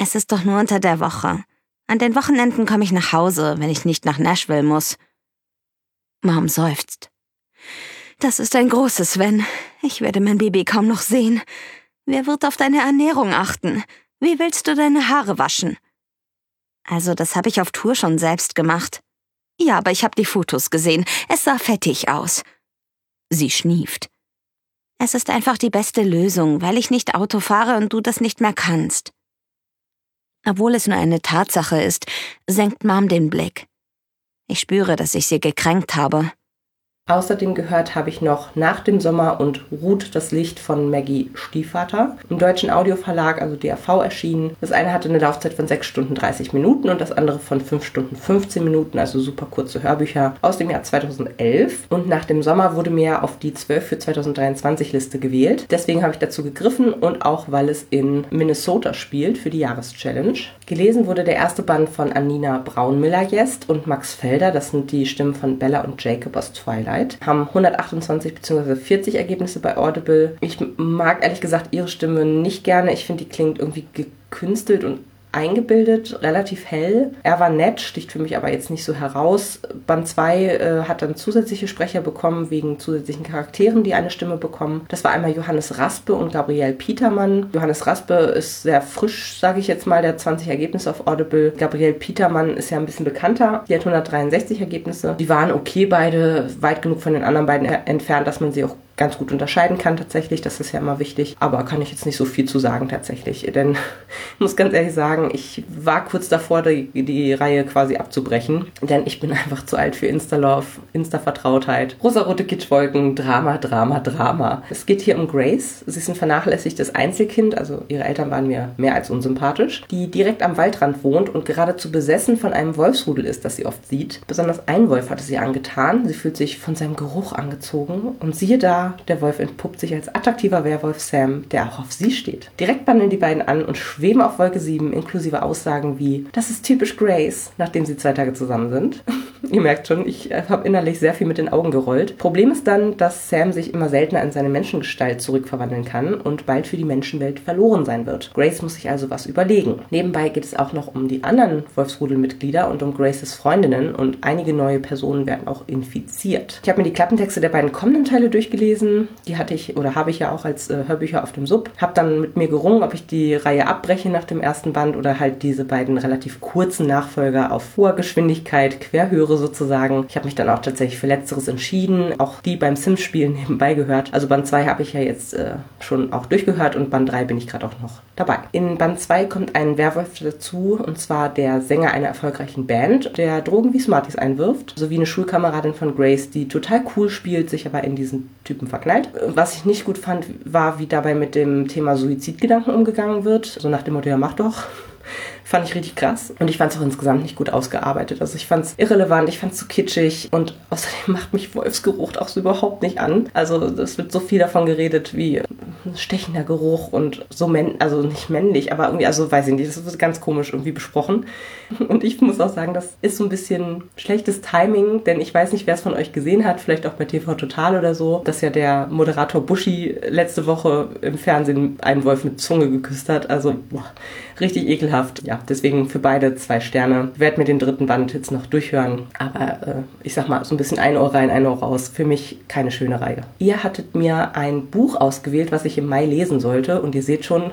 Es ist doch nur unter der Woche. An den Wochenenden komme ich nach Hause, wenn ich nicht nach Nashville muss. Mom seufzt. Das ist ein großes Wenn. Ich werde mein Baby kaum noch sehen. Wer wird auf deine Ernährung achten? Wie willst du deine Haare waschen? Also, das habe ich auf Tour schon selbst gemacht. Ja, aber ich habe die Fotos gesehen. Es sah fettig aus. Sie schnieft. Es ist einfach die beste Lösung, weil ich nicht Auto fahre und du das nicht mehr kannst. Obwohl es nur eine Tatsache ist, senkt Mom den Blick. Ich spüre, dass ich sie gekränkt habe. Außerdem gehört habe ich noch Nach dem Sommer und Ruht das Licht von Maggie Stiefvater. Im deutschen Audioverlag, also D A V, erschienen. Das eine hatte eine Laufzeit von sechs Stunden dreißig Minuten und das andere von fünf Stunden fünfzehn Minuten, also super kurze Hörbücher aus dem Jahr zweitausendelf. Und Nach dem Sommer wurde mir auf die zwölf für zweitausenddreiundzwanzig Liste gewählt. Deswegen habe ich dazu gegriffen und auch, weil es in Minnesota spielt für die Jahreschallenge. Gelesen wurde der erste Band von Anina Braunmiller-Jest und Max Felder. Das sind die Stimmen von Bella und Jacob aus Twilight. Haben hundertachtundzwanzig bzw. vierzig Ergebnisse bei Audible. Ich mag ehrlich gesagt ihre Stimme nicht gerne. Ich finde, die klingt irgendwie gekünstelt und eingebildet, relativ hell. Er war nett, sticht für mich aber jetzt nicht so heraus. Band zwei äh, hat dann zusätzliche Sprecher bekommen, wegen zusätzlichen Charakteren, die eine Stimme bekommen. Das war einmal Johannes Raspe und Gabriel Petermann. Johannes Raspe ist sehr frisch, sage ich jetzt mal, der hat zwanzig Ergebnisse auf Audible. Gabriel Petermann ist ja ein bisschen bekannter, die hat hundertdreiundsechzig Ergebnisse. Die waren okay beide, weit genug von den anderen beiden entfernt, dass man sie auch ganz gut unterscheiden kann tatsächlich, das ist ja immer wichtig, aber kann ich jetzt nicht so viel zu sagen tatsächlich, denn ich muss ganz ehrlich sagen, ich war kurz davor, die, die Reihe quasi abzubrechen, denn ich bin einfach zu alt für Insta-Love, Insta-Vertrautheit, rosarote Kitschwolken, Drama, Drama, Drama. Es geht hier um Grace, sie ist ein vernachlässigtes Einzelkind, also ihre Eltern waren mir mehr als unsympathisch, die direkt am Waldrand wohnt und geradezu besessen von einem Wolfsrudel ist, das sie oft sieht. Besonders ein Wolf hatte sie angetan, sie fühlt sich von seinem Geruch angezogen und siehe da, der Wolf entpuppt sich als attraktiver Werwolf Sam, der auch auf sie steht. Direkt bandeln die beiden an und schweben auf Wolke sieben, inklusive Aussagen wie, das ist typisch Grace, nachdem sie zwei Tage zusammen sind. Ihr merkt schon, ich habe innerlich sehr viel mit den Augen gerollt. Problem ist dann, dass Sam sich immer seltener in seine Menschengestalt zurückverwandeln kann und bald für die Menschenwelt verloren sein wird. Grace muss sich also was überlegen. Nebenbei geht es auch noch um die anderen Wolfsrudelmitglieder und um Graces Freundinnen und einige neue Personen werden auch infiziert. Ich habe mir die Klappentexte der beiden kommenden Teile durchgelesen. Die hatte ich oder habe ich ja auch als äh, Hörbücher auf dem Sub. Habe dann mit mir gerungen, ob ich die Reihe abbreche nach dem ersten Band oder halt diese beiden relativ kurzen Nachfolger auf hoher Geschwindigkeit, Querhören höre sozusagen. Ich habe mich dann auch tatsächlich für Letzteres entschieden. Auch die beim Sims-Spielen nebenbei gehört. Also Band zwei habe ich ja jetzt äh, schon auch durchgehört und Band drei bin ich gerade auch noch dabei. In Band zwei kommt ein Werwolf dazu, und zwar der Sänger einer erfolgreichen Band, der Drogen wie Smarties einwirft, sowie eine Schulkameradin von Grace, die total cool spielt, sich aber in diesen Typen verknallt. Was ich nicht gut fand, war, wie dabei mit dem Thema Suizidgedanken umgegangen wird. So nach dem Motto, ja mach doch. Fand ich richtig krass. Und ich fand es auch insgesamt nicht gut ausgearbeitet. Also ich fand es irrelevant, ich fand es zu kitschig. Und außerdem macht mich Wolfsgeruch auch so überhaupt nicht an. Also es wird so viel davon geredet wie stechender Geruch und so männ... Also nicht männlich, aber irgendwie, also weiß ich nicht, das wird ganz komisch irgendwie besprochen. Und ich muss auch sagen, das ist so ein bisschen schlechtes Timing, denn ich weiß nicht, wer es von euch gesehen hat, vielleicht auch bei T V Total oder so, dass ja der Moderator Buschi letzte Woche im Fernsehen einen Wolf mit Zunge geküsst hat. Also boah, richtig ekelhaft. Ja, deswegen für beide zwei Sterne. Ich werde mir den dritten Band jetzt noch durchhören. Aber äh, ich sag mal, so ein bisschen ein Ohr rein, ein Ohr raus. Für mich keine schöne Reihe. Ihr hattet mir ein Buch ausgewählt, was ich im Mai lesen sollte. Und ihr seht schon,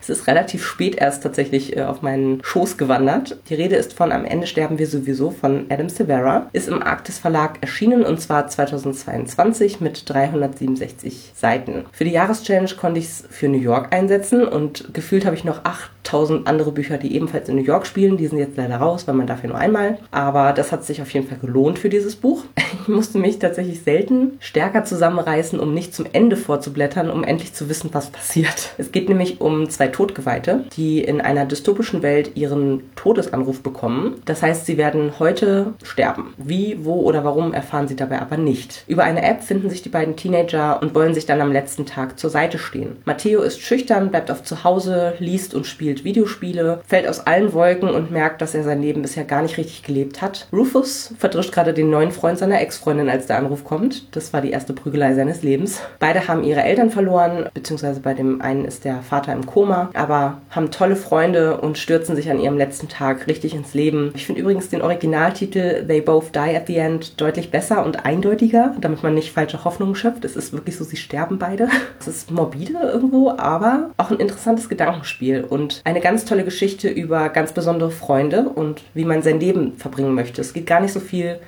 es ist relativ spät erst tatsächlich äh, auf meinen Schoß gewandert. Die Rede ist von Am Ende sterben wir sowieso von Adam Silvera. Ist im Arktis Verlag erschienen und zwar zweitausendzweiundzwanzig mit dreihundertsiebenundsechzig Seiten. Für die Jahreschallenge konnte ich es für New York einsetzen und gefühlt habe ich noch achttausend andere Bücher, die ebenfalls in New York spielen. Die sind jetzt leider raus, weil man darf ja nur einmal. Aber das hat sich auf jeden Fall gelohnt für dieses Buch. Ich musste mich tatsächlich selten stärker zusammenreißen, um nicht zum Ende vorzublättern, um endlich zu wissen, was passiert. Es geht nämlich um zwei Todgeweihte, die in einer dystopischen Welt ihren Todesanruf bekommen. Das heißt, sie werden heute sterben. Wie, wo oder warum erfahren sie dabei aber nicht. Über eine App finden sich die beiden Teenager und wollen sich dann am letzten Tag zur Seite stehen. Matteo ist schüchtern, bleibt auf zu Hause, liest und spielt Videospiele, fällt aus allen Wolken und merkt, dass er sein Leben bisher gar nicht richtig gelebt hat. Rufus verdrischt gerade den neuen Freund seiner Ex-Freundin, als der Anruf kommt. Das war die erste Prügelei seines Lebens. Beide haben ihre Eltern verloren, beziehungsweise bei dem einen ist der Vater im Koma, aber haben tolle Freunde und stürzen sich an ihrem letzten Tag richtig ins Leben. Ich finde übrigens den Originaltitel They Both Die at the End deutlich besser und eindeutiger, damit man nicht falsche Hoffnungen schöpft. Es ist wirklich so, sie sterben beide. Es ist morbide irgendwo, aber auch ein interessantes Gedankenspiel und eine ganz tolle Geschichte über ganz besondere Freunde und wie man sein Leben verbringen möchte. Es geht gar nicht so viel,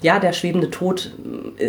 ja, der schwebende Tod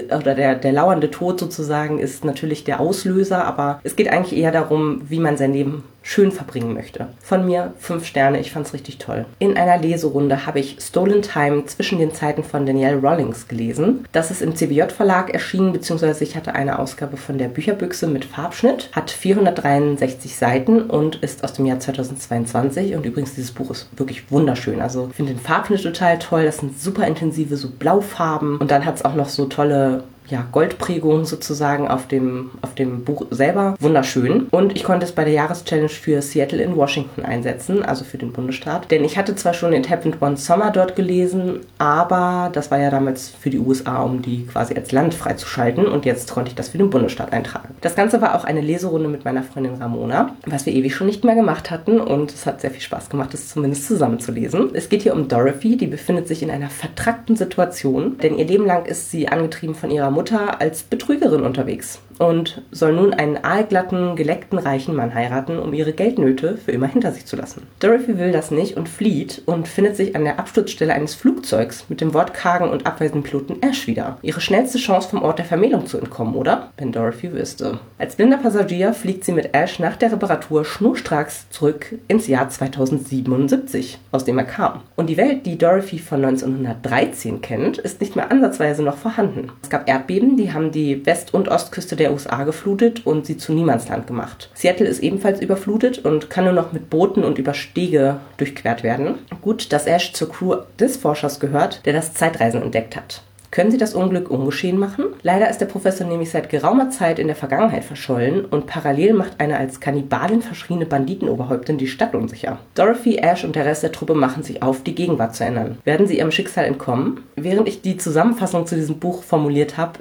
oder der, der lauernde Tod sozusagen ist natürlich der Auslöser, aber es geht eigentlich eher darum, wie man sein Leben schön verbringen möchte. Von mir fünf Sterne, ich fand's richtig toll. In einer Leserunde habe ich Stolen Time zwischen den Zeiten von Danielle Rawlings gelesen. Das ist im C B J Verlag erschienen, beziehungsweise ich hatte eine Ausgabe von der Bücherbüchse mit Farbschnitt, hat vierhundertdreiundsechzig Seiten und ist aus dem Jahr zweitausendzweiundzwanzig und übrigens dieses Buch ist wirklich wunderschön. Also ich finde den Farbschnitt total toll, das sind super intensive so Blaufarben und dann hat's auch noch so tolle, ja, Goldprägung sozusagen auf dem, auf dem Buch selber. Wunderschön. Und ich konnte es bei der Jahreschallenge für Seattle in Washington einsetzen, also für den Bundesstaat. Denn ich hatte zwar schon It Happened One Summer dort gelesen, aber das war ja damals für die U S A, um die quasi als Land freizuschalten. Und jetzt konnte ich das für den Bundesstaat eintragen. Das Ganze war auch eine Leserunde mit meiner Freundin Ramona, was wir ewig schon nicht mehr gemacht hatten. Und es hat sehr viel Spaß gemacht, es zumindest zusammen zu lesen. Es geht hier um Dorothy, die befindet sich in einer vertrackten Situation. Denn ihr Leben lang ist sie angetrieben von ihrer Mutter als Betrügerin unterwegs und soll nun einen aalglatten, geleckten, reichen Mann heiraten, um ihre Geldnöte für immer hinter sich zu lassen. Dorothy will das nicht und flieht und findet sich an der Absturzstelle eines Flugzeugs mit dem wortkargen und abweisenden Piloten Ash wieder. Ihre schnellste Chance, vom Ort der Vermählung zu entkommen, oder? Wenn Dorothy wüsste. Als blinder Passagier fliegt sie mit Ash nach der Reparatur schnurstracks zurück ins Jahr zweitausendsiebenundsiebzig, aus dem er kam. Und die Welt, die Dorothy von neunzehnhundertdreizehn kennt, ist nicht mehr ansatzweise noch vorhanden. Es gab Erdbeben, die haben die West- und Ostküste der U S A geflutet und sie zu Niemandsland gemacht. Seattle ist ebenfalls überflutet und kann nur noch mit Booten und über Stege durchquert werden. Gut, dass Ash zur Crew des Forschers gehört, der das Zeitreisen entdeckt hat. Können sie das Unglück ungeschehen machen? Leider ist der Professor nämlich seit geraumer Zeit in der Vergangenheit verschollen und parallel macht eine als Kannibalin verschriene Banditenoberhäuptin die Stadt unsicher. Dorothy, Ash und der Rest der Truppe machen sich auf, die Gegenwart zu ändern. Werden sie ihrem Schicksal entkommen? Während ich die Zusammenfassung zu diesem Buch formuliert habe,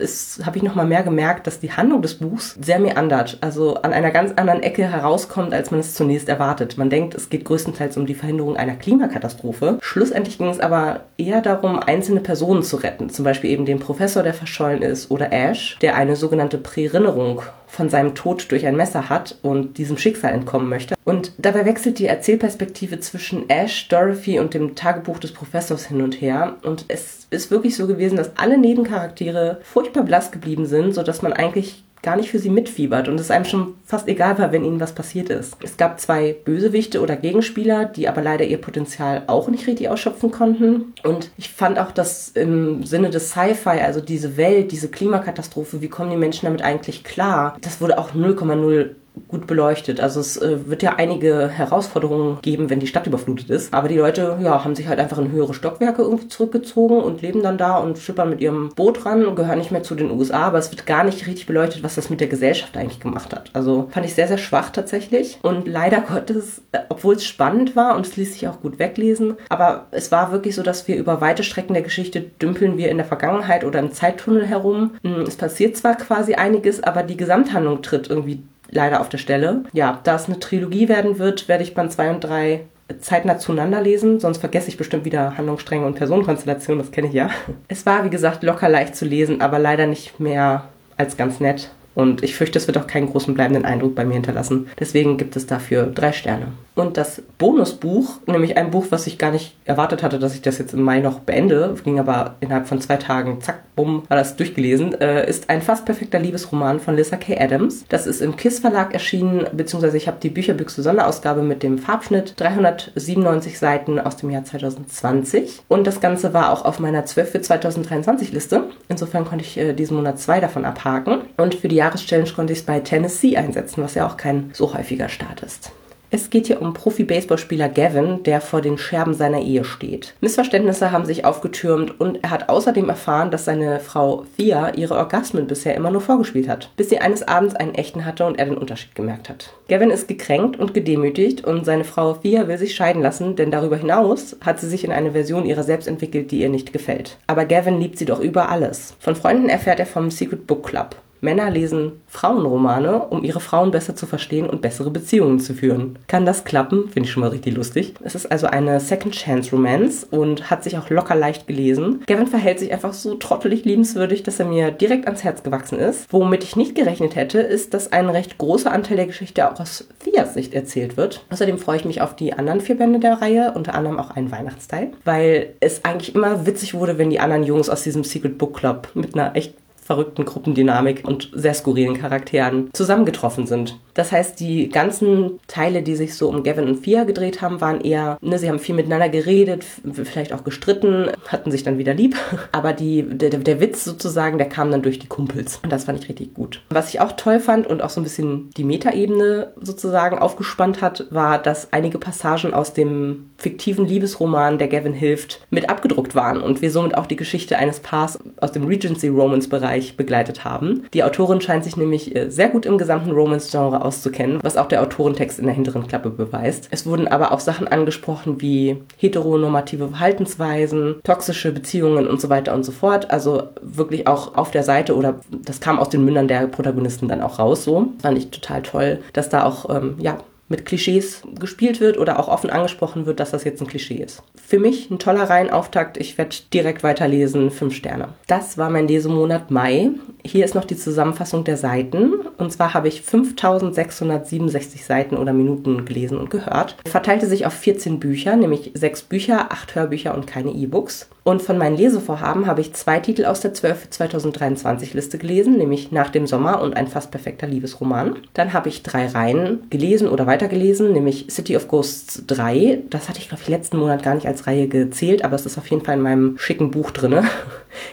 habe ich nochmal mehr gemerkt, dass die Handlung des Buchs sehr meandert, also an einer ganz anderen Ecke herauskommt, als man es zunächst erwartet. Man denkt, es geht größtenteils um die Verhinderung einer Klimakatastrophe. Schlussendlich ging es aber eher darum, einzelne Personen zu retten, zum Beispiel Beispiel eben den Professor, der verschollen ist, oder Ash, der eine sogenannte Prärinnerung von seinem Tod durch ein Messer hat und diesem Schicksal entkommen möchte. Und dabei wechselt die Erzählperspektive zwischen Ash, Dorothy und dem Tagebuch des Professors hin und her. Und es ist wirklich so gewesen, dass alle Nebencharaktere furchtbar blass geblieben sind, sodass man eigentlich gar nicht für sie mitfiebert und es einem schon fast egal war, wenn ihnen was passiert ist. Es gab zwei Bösewichte oder Gegenspieler, die aber leider ihr Potenzial auch nicht richtig ausschöpfen konnten. Und ich fand auch, dass im Sinne des Sci-Fi, also diese Welt, diese Klimakatastrophe, wie kommen die Menschen damit eigentlich klar, das wurde auch null Komma null gut beleuchtet. Also es äh, wird ja einige Herausforderungen geben, wenn die Stadt überflutet ist. Aber die Leute ja, haben sich halt einfach in höhere Stockwerke irgendwie zurückgezogen und leben dann da und schippern mit ihrem Boot ran und gehören nicht mehr zu den U S A. Aber es wird gar nicht richtig beleuchtet, was das mit der Gesellschaft eigentlich gemacht hat. Also fand ich sehr, sehr schwach tatsächlich. Und leider Gottes, äh, obwohl es spannend war und es ließ sich auch gut weglesen, aber es war wirklich so, dass wir über weite Strecken der Geschichte dümpeln wir in der Vergangenheit oder im Zeittunnel herum. Es passiert zwar quasi einiges, aber die Gesamthandlung tritt irgendwie leider auf der Stelle. Ja, da es eine Trilogie werden wird, werde ich Band zwei und drei zeitnah zueinander lesen, sonst vergesse ich bestimmt wieder Handlungsstränge und Personenkonstellationen, das kenne ich ja. Es war, wie gesagt, locker leicht zu lesen, aber leider nicht mehr als ganz nett. Und ich fürchte, es wird auch keinen großen bleibenden Eindruck bei mir hinterlassen. Deswegen gibt es dafür drei Sterne. Und das Bonusbuch, nämlich ein Buch, was ich gar nicht erwartet hatte, dass ich das jetzt im Mai noch beende, ging aber innerhalb von zwei Tagen, zack, bumm, war das durchgelesen, äh, ist ein fast perfekter Liebesroman von Lissa K. Adams. Das ist im KISS Verlag erschienen, beziehungsweise ich habe die Bücherbüchse Sonderausgabe mit dem Farbschnitt, dreihundertsiebenundneunzig Seiten aus dem Jahr zwanzig zwanzig. Und das Ganze war auch auf meiner zwölf für zwanzig dreiundzwanzig Liste. Insofern konnte ich äh, diesen Monat zwei davon abhaken. Und für die Jahreschallenge konnte ich es bei Tennessee einsetzen, was ja auch kein so häufiger Start ist. Es geht hier um Profi-Baseballspieler Gavin, der vor den Scherben seiner Ehe steht. Missverständnisse haben sich aufgetürmt und er hat außerdem erfahren, dass seine Frau Thea ihre Orgasmen bisher immer nur vorgespielt hat, bis sie eines Abends einen echten hatte und er den Unterschied gemerkt hat. Gavin ist gekränkt und gedemütigt und seine Frau Thea will sich scheiden lassen, denn darüber hinaus hat sie sich in eine Version ihrer selbst entwickelt, die ihr nicht gefällt. Aber Gavin liebt sie doch über alles. Von Freunden erfährt er vom Secret Book Club. Männer lesen Frauenromane, um ihre Frauen besser zu verstehen und bessere Beziehungen zu führen. Kann das klappen? Finde ich schon mal richtig lustig. Es ist also eine Second-Chance-Romance und hat sich auch locker leicht gelesen. Gavin verhält sich einfach so trottelig liebenswürdig, dass er mir direkt ans Herz gewachsen ist. Womit ich nicht gerechnet hätte, ist, dass ein recht großer Anteil der Geschichte auch aus Theas Sicht erzählt wird. Außerdem freue ich mich auf die anderen vier Bände der Reihe, unter anderem auch einen Weihnachtsteil, weil es eigentlich immer witzig wurde, wenn die anderen Jungs aus diesem Secret Book Club mit einer echt verrückten Gruppendynamik und sehr skurrilen Charakteren zusammengetroffen sind. Das heißt, die ganzen Teile, die sich so um Gavin und Thea gedreht haben, waren eher, ne, sie haben viel miteinander geredet, vielleicht auch gestritten, hatten sich dann wieder lieb. Aber die, der, der Witz sozusagen, der kam dann durch die Kumpels. Und das fand ich richtig gut. Was ich auch toll fand und auch so ein bisschen die Metaebene sozusagen aufgespannt hat, war, dass einige Passagen aus dem fiktiven Liebesroman, der Gavin hilft, mit abgedruckt waren und wir somit auch die Geschichte eines Paares aus dem Regency-Romance-Bereich begleitet haben. Die Autorin scheint sich nämlich sehr gut im gesamten Romance-Genre auszukennen, was auch der Autorentext in der hinteren Klappe beweist. Es wurden aber auch Sachen angesprochen wie heteronormative Verhaltensweisen, toxische Beziehungen und so weiter und so fort. Also wirklich auch auf der Seite oder das kam aus den Mündern der Protagonisten dann auch raus. So fand ich total toll, dass da auch, ähm, ja, mit Klischees gespielt wird oder auch offen angesprochen wird, dass das jetzt ein Klischee ist. Für mich ein toller Reihenauftakt. Ich werde direkt weiterlesen. Fünf Sterne. Das war mein Lesemonat Mai. Hier ist noch die Zusammenfassung der Seiten. Und zwar habe ich fünftausendsechshundertsiebenundsechzig Seiten oder Minuten gelesen und gehört. Verteilte sich auf vierzehn Bücher, nämlich sechs Bücher, acht Hörbücher und keine E-Books. Und von meinen Lesevorhaben habe ich zwei Titel aus der zwölf zwanzig dreiundzwanzig Liste gelesen, nämlich Nach dem Sommer und ein fast perfekter Liebesroman. Dann habe ich drei Reihen gelesen oder weitergelesen, nämlich City of Ghosts drei. Das hatte ich, glaube ich, letzten Monat gar nicht als Reihe gezählt, aber es ist auf jeden Fall in meinem schicken Buch drin.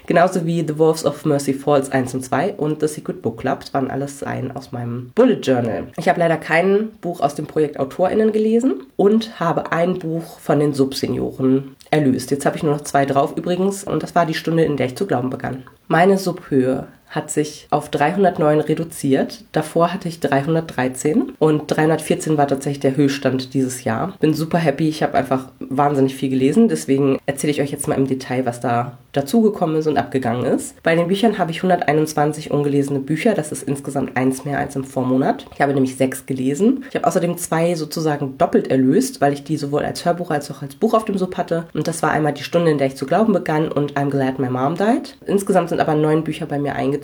Genauso wie The Wolves of Mercy Falls eins und zwei und The Secret Book Club. Das waren alles Seiten aus meinem Bullet Journal. Ich habe leider kein Buch aus dem Projekt AutorInnen gelesen und habe ein Buch von den Subsenioren erlöst. Jetzt habe ich nur noch zwei drauf übrigens und das war Die Stunde, in der ich zu glauben begann. Meine Subhöhe hat sich auf dreihundertneun reduziert. Davor hatte ich dreihundertdreizehn und dreihundertvierzehn war tatsächlich der Höchststand dieses Jahr. Bin super happy, ich habe einfach wahnsinnig viel gelesen, deswegen erzähle ich euch jetzt mal im Detail, was da dazugekommen ist und abgegangen ist. Bei den Büchern habe ich hunderteinundzwanzig ungelesene Bücher, das ist insgesamt eins mehr als im Vormonat. Ich habe nämlich sechs gelesen. Ich habe außerdem zwei sozusagen doppelt erlöst, weil ich die sowohl als Hörbuch als auch als Buch auf dem Sub hatte. Und das war einmal Die Stunde, in der ich zu glauben begann und I'm glad my mom died. Insgesamt sind aber neun Bücher bei mir eingezogen.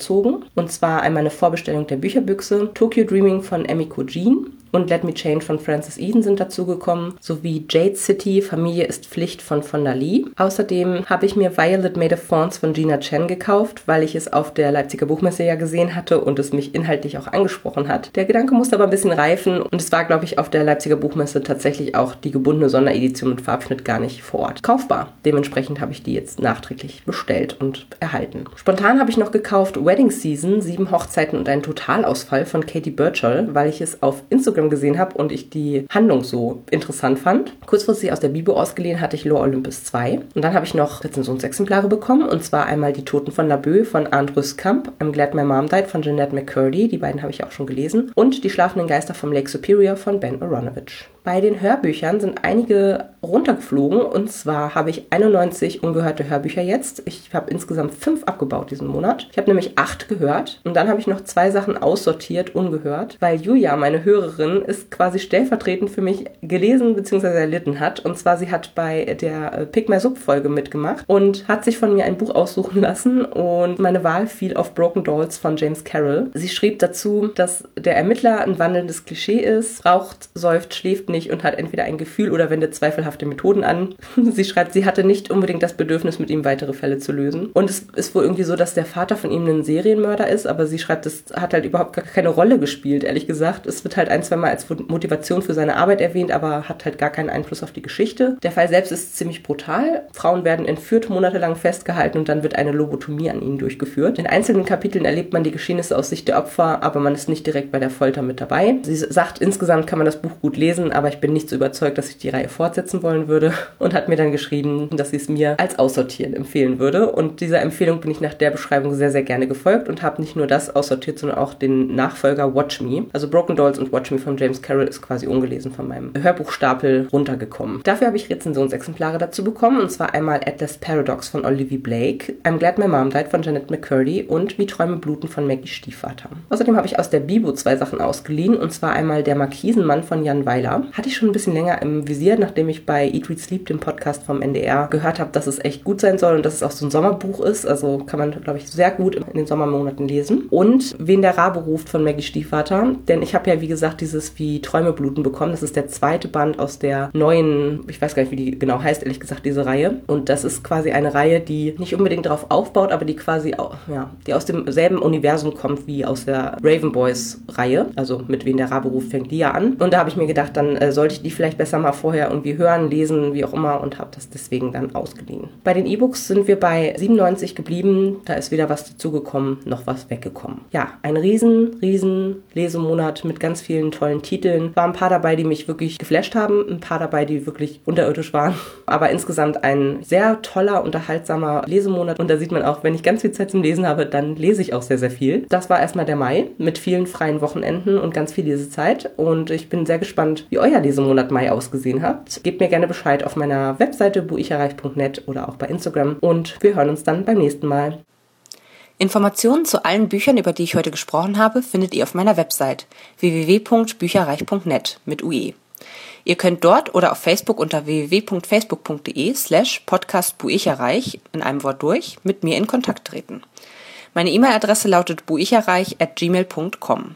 Und zwar einmal eine Vorbestellung der Bücherbüchse, Tokyo Dreaming von Emiko Jean und Let Me Change von Frances Eden sind dazugekommen, sowie Jade City, Familie ist Pflicht von Fonda Lee. Außerdem habe ich mir Violet Made of Thorns von Gina Chen gekauft, weil ich es auf der Leipziger Buchmesse ja gesehen hatte und es mich inhaltlich auch angesprochen hat. Der Gedanke musste aber ein bisschen reifen und es war, glaube ich, auf der Leipziger Buchmesse tatsächlich auch die gebundene Sonderedition mit Farbschnitt gar nicht vor Ort kaufbar. Dementsprechend habe ich die jetzt nachträglich bestellt und erhalten. Spontan habe ich noch gekauft Wedding Season, sieben Hochzeiten und ein Totalausfall von Katie Burchell, weil ich es auf Instagram gesehen habe und ich die Handlung so interessant fand. Kurzfristig aus der Bibel ausgeliehen hatte ich Lore Olympus zwei und dann habe ich noch Rezensionsexemplare bekommen und zwar einmal Die Toten von Laboe von Arnd Rüskamp, I'm glad my mom died von Jennette McCurdy, die beiden habe ich auch schon gelesen und Die schlafenden Geister vom Lake Superior von Ben Aronovich. Bei den Hörbüchern sind einige runtergeflogen und zwar habe ich einundneunzig ungehörte Hörbücher jetzt. Ich habe insgesamt fünf abgebaut diesen Monat. Ich habe nämlich acht gehört und dann habe ich noch zwei Sachen aussortiert, ungehört, weil Julia, meine Hörerin, ist quasi stellvertretend für mich gelesen bzw. erlitten hat. Und zwar, sie hat bei der Pick My Sub-Folge mitgemacht und hat sich von mir ein Buch aussuchen lassen und meine Wahl fiel auf Broken Dolls von James Carroll. Sie schrieb dazu, dass der Ermittler ein wandelndes Klischee ist, raucht, säuft, schläft nicht und hat entweder ein Gefühl oder wendet zweifelhafte Methoden an. Sie schreibt, sie hatte nicht unbedingt das Bedürfnis, mit ihm weitere Fälle zu lösen. Und es ist wohl irgendwie so, dass der Vater von ihm ein Serienmörder ist, aber sie schreibt, das hat halt überhaupt gar keine Rolle gespielt, ehrlich gesagt. Es wird halt ein, zwei Mal als Motivation für seine Arbeit erwähnt, aber hat halt gar keinen Einfluss auf die Geschichte. Der Fall selbst ist ziemlich brutal. Frauen werden entführt, monatelang festgehalten und dann wird eine Lobotomie an ihnen durchgeführt. In einzelnen Kapiteln erlebt man die Geschehnisse aus Sicht der Opfer, aber man ist nicht direkt bei der Folter mit dabei. Sie sagt, insgesamt kann man das Buch gut lesen, aber ich bin nicht so überzeugt, dass ich die Reihe fortsetzen wollen würde und hat mir dann geschrieben, dass sie es mir als Aussortieren empfehlen würde. Und dieser Empfehlung bin ich nach der Beschreibung sehr, sehr gerne gefolgt und habe nicht nur das aussortiert, sondern auch den Nachfolger Watch Me. Also Broken Dolls und Watch Me von James Carroll ist quasi ungelesen von meinem Hörbuchstapel runtergekommen. Dafür habe ich Rezensionsexemplare dazu bekommen und zwar einmal Atlas Paradox von Olivia Blake, I'm Glad My Mom Died von Jennette McCurdy und Wie Träume bluten von Maggie Stiefvater. Außerdem habe ich aus der Bibo zwei Sachen ausgeliehen und zwar einmal Der Markisenmann von Jan Weiler. Hatte ich schon ein bisschen länger im Visier, nachdem ich bei Eat, Read, Sleep, dem Podcast vom N D R, gehört habe, dass es echt gut sein soll und dass es auch so ein Sommerbuch ist. Also kann man, glaube ich, sehr gut in den Sommermonaten lesen. Und Wen der Rabe ruft von Maggie Stiefvater. Denn ich habe ja, wie gesagt, dieses Wie Träume bluten bekommen. Das ist der zweite Band aus der neuen, ich weiß gar nicht, wie die genau heißt, ehrlich gesagt, diese Reihe. Und das ist quasi eine Reihe, die nicht unbedingt darauf aufbaut, aber die quasi auch, ja, die aus demselben Universum kommt wie aus der Raven Boys Reihe. Also mit Wen der Rabe ruft fängt die ja an. Und da habe ich mir gedacht, dann sollte ich die vielleicht besser mal vorher irgendwie hören, lesen, wie auch immer und habe das deswegen dann ausgeliehen. Bei den E-Books sind wir bei siebenundneunzig geblieben. Da ist weder was dazugekommen, noch was weggekommen. Ja, ein riesen, riesen Lesemonat mit ganz vielen tollen Titeln. War ein paar dabei, die mich wirklich geflasht haben, ein paar dabei, die wirklich unterirdisch waren. Aber insgesamt ein sehr toller, unterhaltsamer Lesemonat und da sieht man auch, wenn ich ganz viel Zeit zum Lesen habe, dann lese ich auch sehr, sehr viel. Das war erstmal der Mai mit vielen freien Wochenenden und ganz viel Lesezeit und ich bin sehr gespannt, wie euch ja diesen Monat Mai ausgesehen habt. Gebt mir gerne Bescheid auf meiner Webseite buicherreich punkt net oder auch bei Instagram und wir hören uns dann beim nächsten Mal. Informationen zu allen Büchern, über die ich heute gesprochen habe, findet ihr auf meiner Website w w w punkt bücherreich punkt net mit U E. Ihr könnt dort oder auf Facebook unter w w w punkt facebook punkt de slash podcast buicherreich in einem Wort durch mit mir in Kontakt treten. Meine E-Mail-Adresse lautet buicherreich at gmail punkt com.